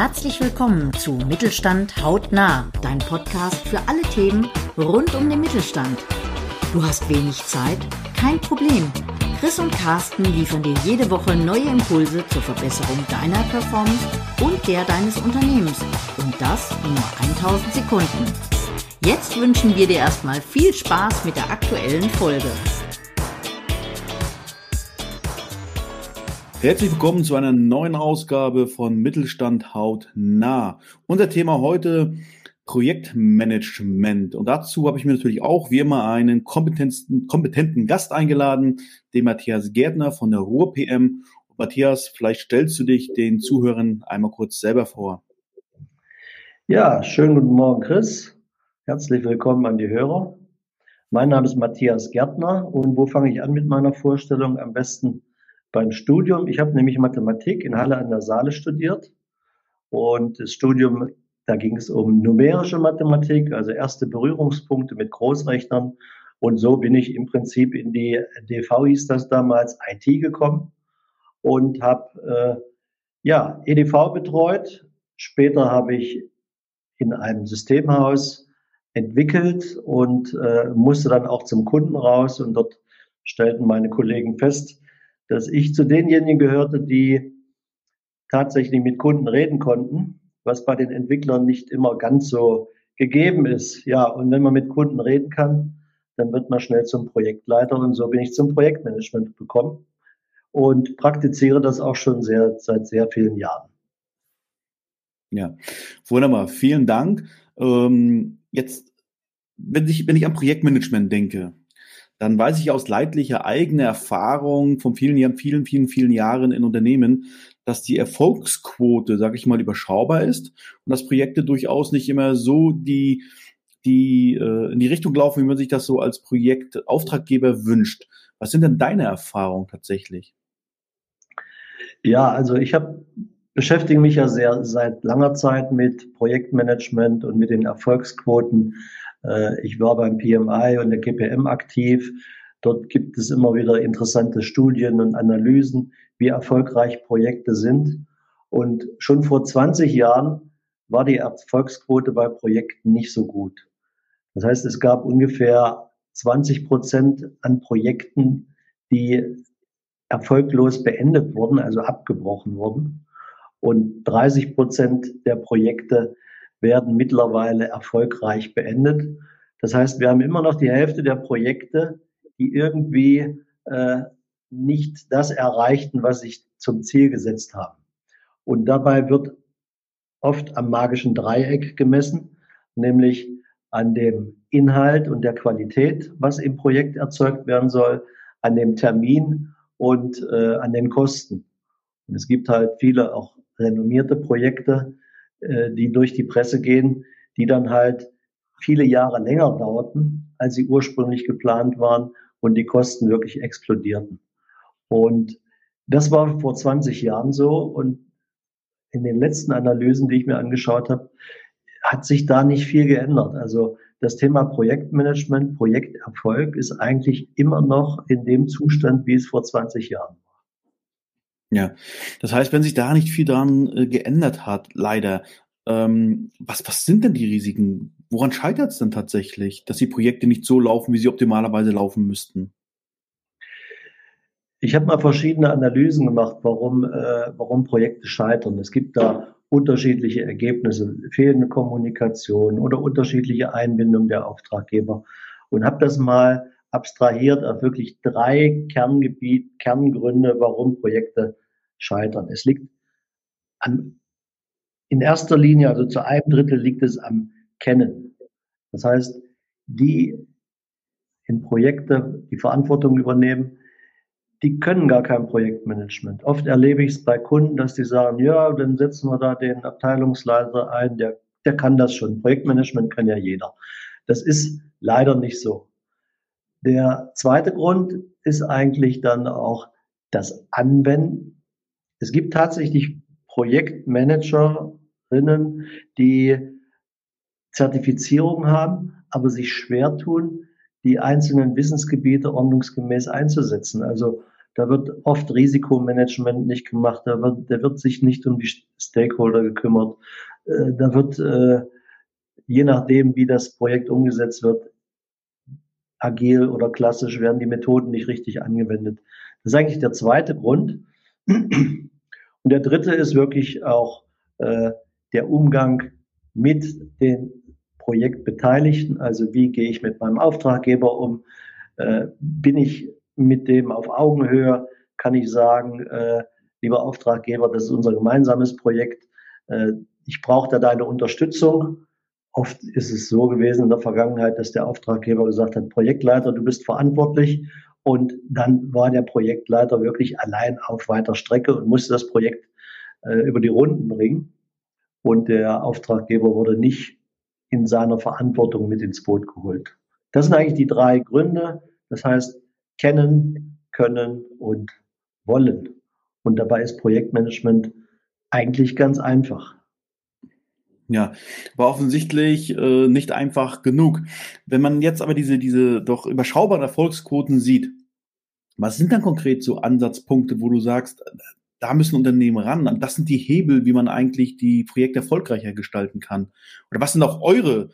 Herzlich willkommen zu Mittelstand hautnah, dein Podcast für alle Themen rund um den Mittelstand. Du hast wenig Zeit? Kein Problem. Chris und Carsten liefern dir jede Woche neue Impulse zur Verbesserung deiner Performance und der deines Unternehmens. Und das in nur 1000 Sekunden. Jetzt wünschen wir dir erstmal viel Spaß mit der aktuellen Folge. Herzlich willkommen zu einer neuen Ausgabe von Mittelstand hautnah. Unser Thema heute: Projektmanagement. Und dazu habe ich mir natürlich auch wie immer einen kompetenten Gast eingeladen, den Matthias Gärtner von der Ruhr PM. Und Matthias, vielleicht stellst du dich den Zuhörern einmal kurz selber vor. Ja, schönen guten Morgen, Chris. Herzlich willkommen an die Hörer. Mein Name ist Matthias Gärtner. Und wo fange ich an mit meiner Vorstellung? Am besten beim Studium. Ich habe nämlich Mathematik in Halle an der Saale studiert und das Studium, da ging es um numerische Mathematik, also erste Berührungspunkte mit Großrechnern, und so bin ich im Prinzip in die DV, hieß das damals, IT gekommen und habe EDV betreut. Später habe ich in einem Systemhaus entwickelt und musste dann auch zum Kunden raus, und dort stellten meine Kollegen fest, dass ich zu denjenigen gehörte, die tatsächlich mit Kunden reden konnten, was bei den Entwicklern nicht immer ganz so gegeben ist. Ja, und wenn man mit Kunden reden kann, dann wird man schnell zum Projektleiter, und so bin ich zum Projektmanagement gekommen und praktiziere das auch schon seit sehr vielen Jahren. Ja, wunderbar. Vielen Dank. Jetzt, wenn ich an Projektmanagement denke, dann weiß ich aus leidlicher eigener Erfahrung von vielen Jahren in Unternehmen, dass die Erfolgsquote, sage ich mal, überschaubar ist und dass Projekte durchaus nicht immer so die in die Richtung laufen, wie man sich das so als Projektauftraggeber wünscht. Was sind denn deine Erfahrungen tatsächlich? Ja, also ich beschäftige mich ja seit langer Zeit mit Projektmanagement und mit den Erfolgsquoten. Ich war beim PMI und der GPM aktiv. Dort gibt es immer wieder interessante Studien und Analysen, wie erfolgreich Projekte sind. Und schon vor 20 Jahren war die Erfolgsquote bei Projekten nicht so gut. Das heißt, es gab ungefähr 20% an Projekten, die erfolglos beendet wurden, also abgebrochen wurden. Und 30% der Projekte werden mittlerweile erfolgreich beendet. Das heißt, wir haben immer noch die Hälfte der Projekte, die irgendwie nicht das erreichten, was sich zum Ziel gesetzt haben. Und dabei wird oft am magischen Dreieck gemessen, nämlich an dem Inhalt und der Qualität, was im Projekt erzeugt werden soll, an dem Termin und an den Kosten. Und es gibt halt viele auch renommierte Projekte, die durch die Presse gehen, die dann halt viele Jahre länger dauerten, als sie ursprünglich geplant waren, und die Kosten wirklich explodierten. Und das war vor 20 Jahren so, und in den letzten Analysen, die ich mir angeschaut habe, hat sich da nicht viel geändert. Also das Thema Projektmanagement, Projekterfolg ist eigentlich immer noch in dem Zustand, wie es vor 20 Jahren war. Ja, das heißt, wenn sich da nicht viel dran geändert hat, leider, was sind denn die Risiken? Woran scheitert es denn tatsächlich, dass die Projekte nicht so laufen, wie sie optimalerweise laufen müssten? Ich habe mal verschiedene Analysen gemacht, warum Projekte scheitern. Es gibt da unterschiedliche Ergebnisse, fehlende Kommunikation oder unterschiedliche Einbindung der Auftraggeber, und habe das mal abstrahiert auf wirklich 3 Kerngründe, warum Projekte scheitern. Es liegt in erster Linie, also zu einem Drittel, liegt es am Kennen. Das heißt, die in Projekte die Verantwortung übernehmen, die können gar kein Projektmanagement. Oft erlebe ich es bei Kunden, dass die sagen, ja, dann setzen wir da den Abteilungsleiter ein, der kann das schon. Projektmanagement kann ja jeder. Das ist leider nicht so. Der zweite Grund ist eigentlich dann auch das Anwenden. Es gibt tatsächlich Projektmanagerinnen, die Zertifizierung haben, aber sich schwer tun, die einzelnen Wissensgebiete ordnungsgemäß einzusetzen. Also Da wird oft Risikomanagement nicht gemacht, da wird sich nicht um die Stakeholder gekümmert. Da wird, je nachdem, wie das Projekt umgesetzt wird, agil oder klassisch, werden die Methoden nicht richtig angewendet. Das ist eigentlich der zweite Grund. Und der dritte ist wirklich auch der Umgang mit den Projektbeteiligten. Also wie gehe ich mit meinem Auftraggeber um? Bin ich mit dem auf Augenhöhe? Kann ich sagen, lieber Auftraggeber, das ist unser gemeinsames Projekt. Ich brauche da deine Unterstützung. Oft ist es so gewesen in der Vergangenheit, dass der Auftraggeber gesagt hat, Projektleiter, du bist verantwortlich. Und dann war der Projektleiter wirklich allein auf weiter Strecke und musste das Projekt über die Runden bringen. Und der Auftraggeber wurde nicht in seiner Verantwortung mit ins Boot geholt. Das sind eigentlich die drei Gründe. Das heißt, kennen, können und wollen. Und dabei ist Projektmanagement eigentlich ganz einfach. Ja, war offensichtlich nicht einfach genug. Wenn man jetzt aber diese doch überschaubaren Erfolgsquoten sieht, was sind dann konkret so Ansatzpunkte, wo du sagst, da müssen Unternehmen ran, das sind die Hebel, wie man eigentlich die Projekte erfolgreicher gestalten kann? Oder was sind auch eure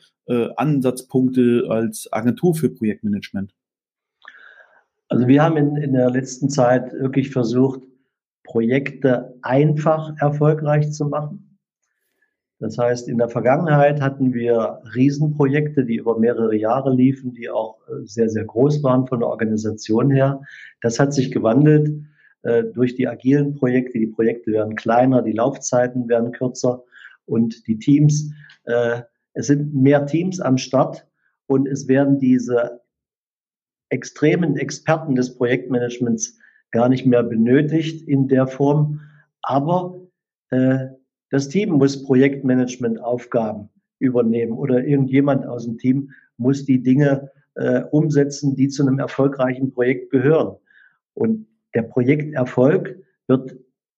Ansatzpunkte als Agentur für Projektmanagement? Also wir haben in der letzten Zeit wirklich versucht, Projekte einfach erfolgreich zu machen. Das heißt, in der Vergangenheit hatten wir Riesenprojekte, die über mehrere Jahre liefen, die auch sehr, sehr groß waren von der Organisation her. Das hat sich gewandelt durch die agilen Projekte. Die Projekte werden kleiner, die Laufzeiten werden kürzer und die Teams, es sind mehr Teams am Start und es werden diese extremen Experten des Projektmanagements gar nicht mehr benötigt in der Form. Aber das Team muss Projektmanagement-Aufgaben übernehmen oder irgendjemand aus dem Team muss die Dinge umsetzen, die zu einem erfolgreichen Projekt gehören. Und der Projekterfolg wird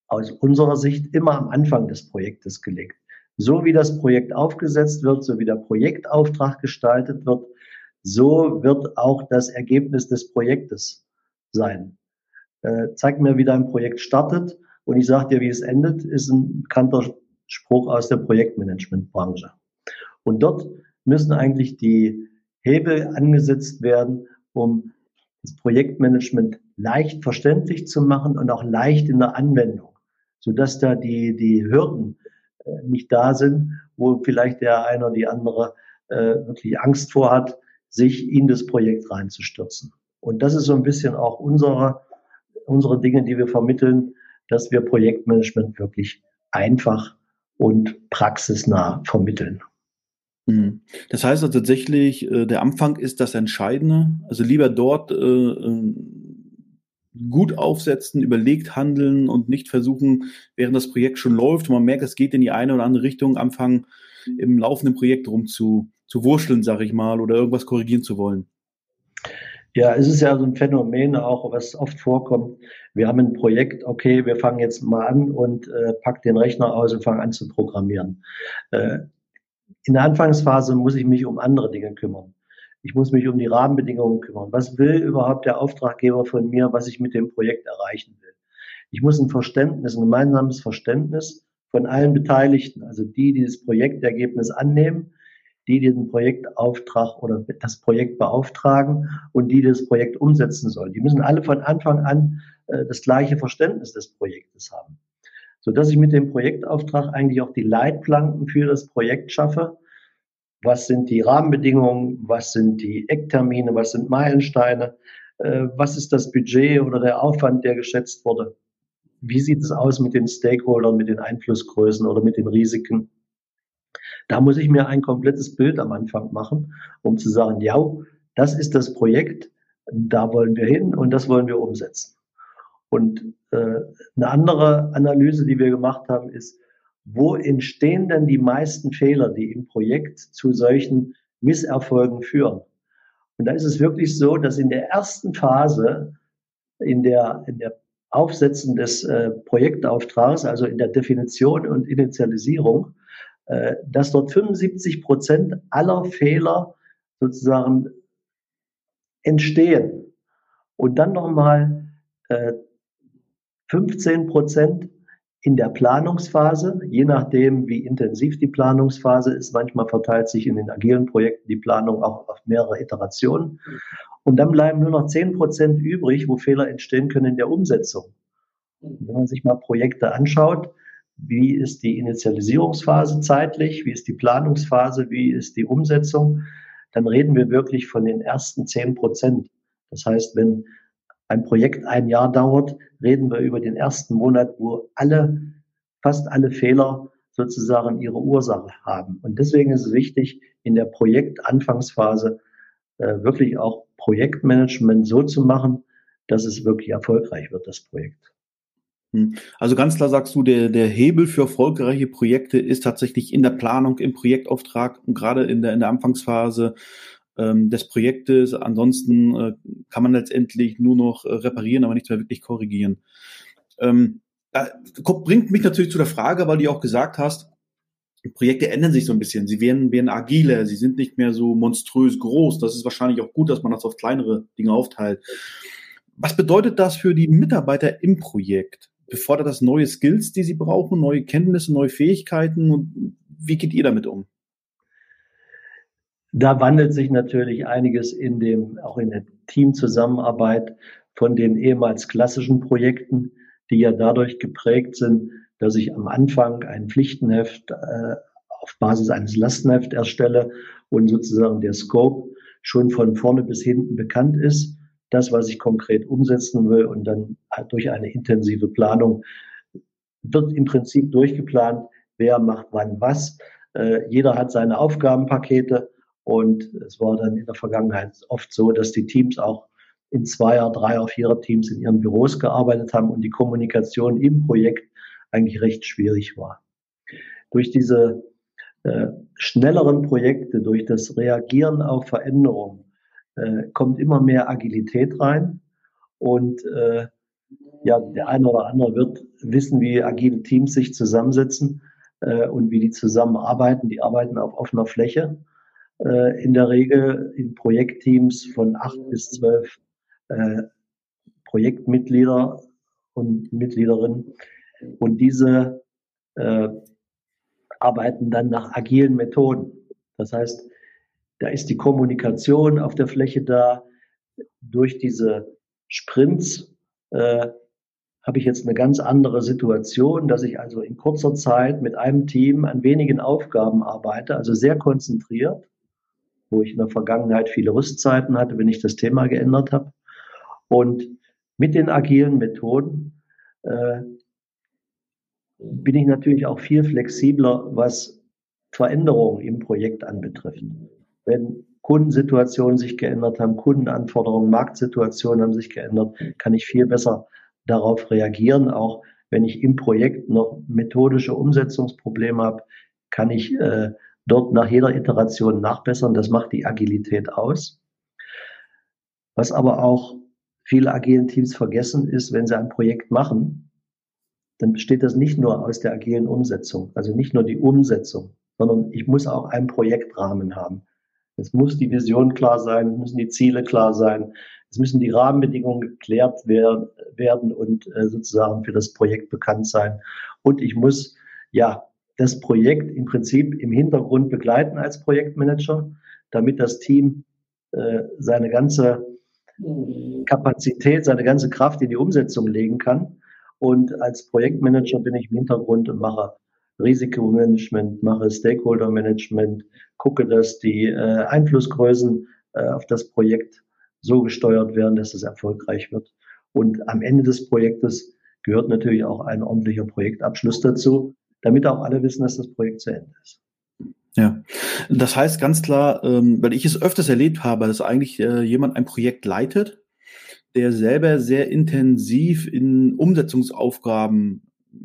aus unserer Sicht immer am Anfang des Projektes gelegt. So wie das Projekt aufgesetzt wird, so wie der Projektauftrag gestaltet wird, so wird auch das Ergebnis des Projektes sein. Zeig mir, wie dein Projekt startet und ich sage dir, wie es endet, ist ein bekannter Spruch aus der Projektmanagementbranche. Und dort müssen eigentlich die Hebel angesetzt werden, um das Projektmanagement leicht verständlich zu machen und auch leicht in der Anwendung, sodass da die Hürden nicht da sind, wo vielleicht der eine oder die andere wirklich Angst vor hat, sich in das Projekt reinzustürzen. Und das ist so ein bisschen auch unsere Dinge, die wir vermitteln, dass wir Projektmanagement wirklich einfach und praxisnah vermitteln. Das heißt also tatsächlich, der Anfang ist das Entscheidende. Also lieber dort gut aufsetzen, überlegt handeln und nicht versuchen, während das Projekt schon läuft und man merkt, es geht in die eine oder andere Richtung, anfangen im laufenden Projekt rum zu wurschteln, sage ich mal, oder irgendwas korrigieren zu wollen. Ja, es ist ja so ein Phänomen auch, was oft vorkommt. Wir haben ein Projekt, okay, wir fangen jetzt mal an und packen den Rechner aus und fangen an zu programmieren. In der Anfangsphase muss ich mich um andere Dinge kümmern. Ich muss mich um die Rahmenbedingungen kümmern. Was will überhaupt der Auftraggeber von mir, was ich mit dem Projekt erreichen will? Ich muss ein gemeinsames Verständnis von allen Beteiligten, also die das Projektergebnis annehmen, die diesen Projektauftrag oder das Projekt beauftragen und die das Projekt umsetzen sollen. Die müssen alle von Anfang an das gleiche Verständnis des Projektes haben, sodass ich mit dem Projektauftrag eigentlich auch die Leitplanken für das Projekt schaffe. Was sind die Rahmenbedingungen, was sind die Ecktermine, was sind Meilensteine, was ist das Budget oder der Aufwand, der geschätzt wurde? Wie sieht es aus mit den Stakeholdern, mit den Einflussgrößen oder mit den Risiken? Da muss ich mir ein komplettes Bild am Anfang machen, um zu sagen, ja, das ist das Projekt, da wollen wir hin und das wollen wir umsetzen. Und eine andere Analyse, die wir gemacht haben, ist, wo entstehen denn die meisten Fehler, die im Projekt zu solchen Misserfolgen führen? Und da ist es wirklich so, dass in der ersten Phase, in der Aufsetzen des Projektauftrags, also in der Definition und Initialisierung, dass dort 75% aller Fehler sozusagen entstehen. Und dann nochmal 15% in der Planungsphase, je nachdem, wie intensiv die Planungsphase ist. Manchmal verteilt sich in den agilen Projekten die Planung auch auf mehrere Iterationen. Und dann bleiben nur noch 10% übrig, wo Fehler entstehen können in der Umsetzung. Wenn man sich mal Projekte anschaut, wie ist die Initialisierungsphase zeitlich, wie ist die Planungsphase, wie ist die Umsetzung, dann reden wir wirklich von den ersten 10%. Das heißt, wenn ein Projekt ein Jahr dauert, reden wir über den ersten Monat, wo fast alle Fehler sozusagen ihre Ursache haben. Und deswegen ist es wichtig, in der Projektanfangsphase wirklich auch Projektmanagement so zu machen, dass es wirklich erfolgreich wird, das Projekt. Also ganz klar sagst du, der Hebel für erfolgreiche Projekte ist tatsächlich in der Planung, im Projektauftrag und gerade in der Anfangsphase des Projektes. Ansonsten kann man letztendlich nur noch reparieren, aber nicht mehr wirklich korrigieren. Bringt mich natürlich zu der Frage, weil du auch gesagt hast, Projekte ändern sich so ein bisschen. Sie werden agiler, sie sind nicht mehr so monströs groß. Das ist wahrscheinlich auch gut, dass man das auf kleinere Dinge aufteilt. Was bedeutet das für die Mitarbeiter im Projekt? Befordert das neue Skills, die sie brauchen, neue Kenntnisse, neue Fähigkeiten? Und wie geht ihr damit um? Da wandelt sich natürlich einiges auch in der Teamzusammenarbeit von den ehemals klassischen Projekten, die ja dadurch geprägt sind, dass ich am Anfang ein Pflichtenheft auf Basis eines Lastenheft erstelle und sozusagen der Scope schon von vorne bis hinten bekannt ist, das, was ich konkret umsetzen will, und dann halt durch eine intensive Planung wird im Prinzip durchgeplant, wer macht wann was. Jeder hat seine Aufgabenpakete und es war dann in der Vergangenheit oft so, dass die Teams auch in Zweier-, Dreier-, Vierer-Teams in ihren Büros gearbeitet haben und die Kommunikation im Projekt eigentlich recht schwierig war. Durch diese schnelleren Projekte, durch das Reagieren auf Veränderungen kommt immer mehr Agilität rein und der eine oder andere wird wissen, wie agile Teams sich zusammensetzen und wie die zusammenarbeiten. Die arbeiten auf offener Fläche, in der Regel in Projektteams von 8 bis 12 Projektmitglieder und Mitgliederinnen. Und diese arbeiten dann nach agilen Methoden. Das heißt, da ist die Kommunikation auf der Fläche da. Durch diese Sprints habe ich jetzt eine ganz andere Situation, dass ich also in kurzer Zeit mit einem Team an wenigen Aufgaben arbeite, also sehr konzentriert, wo ich in der Vergangenheit viele Rüstzeiten hatte, wenn ich das Thema geändert habe. Und mit den agilen Methoden bin ich natürlich auch viel flexibler, was Veränderungen im Projekt anbetrifft. Wenn Kundensituationen sich geändert haben, Kundenanforderungen, Marktsituationen haben sich geändert, kann ich viel besser darauf reagieren. Auch wenn ich im Projekt noch methodische Umsetzungsprobleme habe, kann ich dort nach jeder Iteration nachbessern. Das macht die Agilität aus. Was aber auch viele agilen Teams vergessen ist, wenn sie ein Projekt machen, dann besteht das nicht nur aus der agilen Umsetzung, also nicht nur die Umsetzung, sondern ich muss auch einen Projektrahmen haben. Es muss die Vision klar sein, es müssen die Ziele klar sein, es müssen die Rahmenbedingungen geklärt werden und sozusagen für das Projekt bekannt sein. Und ich muss das Projekt im Prinzip im Hintergrund begleiten als Projektmanager, damit das Team seine ganze Kapazität, seine ganze Kraft in die Umsetzung legen kann. Und als Projektmanager bin ich im Hintergrund und mache Risikomanagement, mache Stakeholder-Management, gucke, dass die Einflussgrößen auf das Projekt so gesteuert werden, dass es erfolgreich wird. Und am Ende des Projektes gehört natürlich auch ein ordentlicher Projektabschluss dazu, damit auch alle wissen, dass das Projekt zu Ende ist. Ja, das heißt ganz klar, weil ich es öfters erlebt habe, dass eigentlich jemand ein Projekt leitet, der selber sehr intensiv in Umsetzungsaufgaben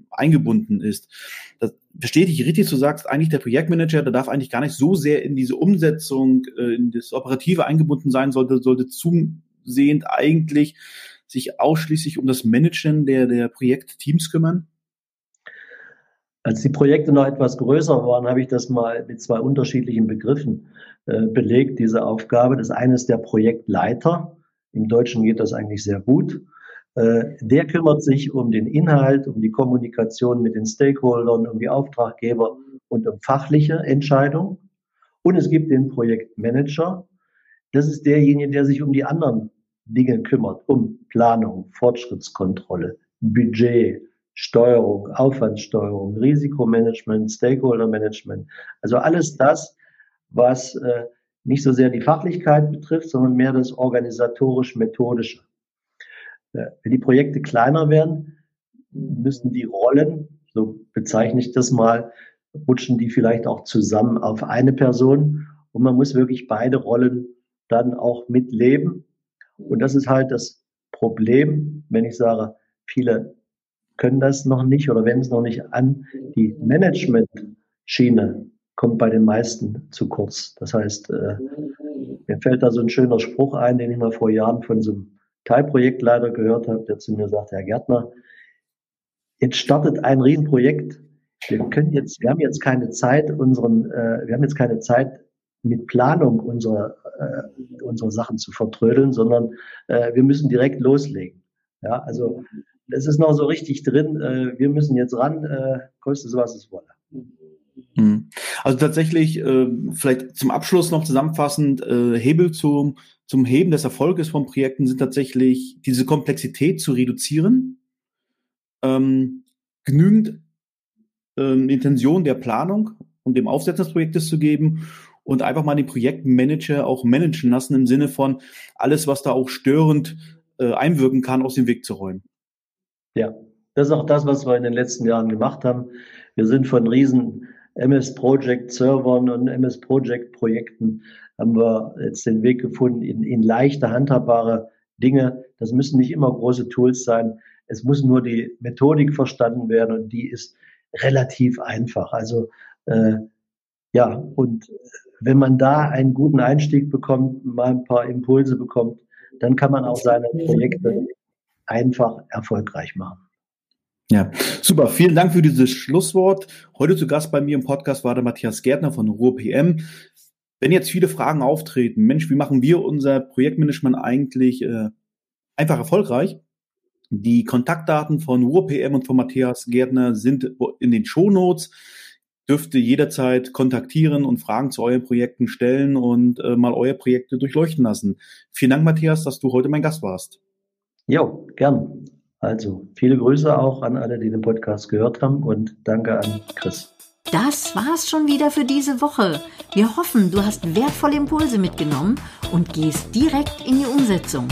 eingebunden ist. Das bestätige ich richtig, du sagst, eigentlich der Projektmanager, der darf eigentlich gar nicht so sehr in diese Umsetzung, in das Operative eingebunden sein, sollte zusehend eigentlich sich ausschließlich um das Managen der Projektteams kümmern? Als die Projekte noch etwas größer waren, habe ich das mal mit zwei unterschiedlichen Begriffen belegt, diese Aufgabe. Das eine ist der Projektleiter. Im Deutschen geht das eigentlich sehr gut. Der kümmert sich um den Inhalt, um die Kommunikation mit den Stakeholdern, um die Auftraggeber und um fachliche Entscheidungen. Und es gibt den Projektmanager. Das ist derjenige, der sich um die anderen Dinge kümmert, um Planung, Fortschrittskontrolle, Budget, Steuerung, Aufwandssteuerung, Risikomanagement, Stakeholdermanagement. Also alles das, was nicht so sehr die Fachlichkeit betrifft, sondern mehr das organisatorisch-methodische. Wenn die Projekte kleiner werden, müssen die Rollen, so bezeichne ich das mal, rutschen die vielleicht auch zusammen auf eine Person. Und man muss wirklich beide Rollen dann auch mitleben. Und das ist halt das Problem, wenn ich sage, viele können das noch nicht oder wenden es noch nicht an. Die Management-Schiene kommt bei den meisten zu kurz. Das heißt, mir fällt da so ein schöner Spruch ein, den ich mal vor Jahren von so einem Teilprojektleiter gehört habe, der zu mir sagt, Herr Gärtner, jetzt startet ein Riesenprojekt. Wir haben jetzt keine Zeit, mit Planung unsere Sachen zu vertrödeln, sondern wir müssen direkt loslegen. Ja, also es ist noch so richtig drin, wir müssen jetzt ran, koste es, was es wolle. Also tatsächlich, vielleicht zum Abschluss noch zusammenfassend, Hebel zum Heben des Erfolges von Projekten sind tatsächlich diese Komplexität zu reduzieren, genügend Intention der Planung und dem Aufsetzen des Projektes zu geben und einfach mal den Projektmanager auch managen lassen im Sinne von alles, was da auch störend einwirken kann, aus dem Weg zu räumen. Ja, das ist auch das, was wir in den letzten Jahren gemacht haben. Wir sind von riesen MS Project Servern und MS Project Projekten haben wir jetzt den Weg gefunden in leichte, handhabbare Dinge. Das müssen nicht immer große Tools sein. Es muss nur die Methodik verstanden werden und die ist relativ einfach. Also und wenn man da einen guten Einstieg bekommt, mal ein paar Impulse bekommt, dann kann man auch seine Projekte einfach erfolgreich machen. Ja, super. Vielen Dank für dieses Schlusswort. Heute zu Gast bei mir im Podcast war der Matthias Gärtner von Ruhr PM. Wenn jetzt viele Fragen auftreten, Mensch, wie machen wir unser Projektmanagement eigentlich einfach erfolgreich? Die Kontaktdaten von Ruhr PM und von Matthias Gärtner sind in den Shownotes. Dürft ihr jederzeit kontaktieren und Fragen zu euren Projekten stellen und mal eure Projekte durchleuchten lassen. Vielen Dank, Matthias, dass du heute mein Gast warst. Jo, gern. Also, viele Grüße auch an alle, die den Podcast gehört haben und danke an Chris. Das war's schon wieder für diese Woche. Wir hoffen, du hast wertvolle Impulse mitgenommen und gehst direkt in die Umsetzung.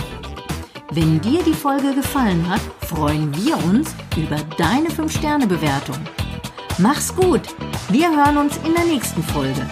Wenn dir die Folge gefallen hat, freuen wir uns über deine 5-Sterne-Bewertung. Mach's gut, wir hören uns in der nächsten Folge.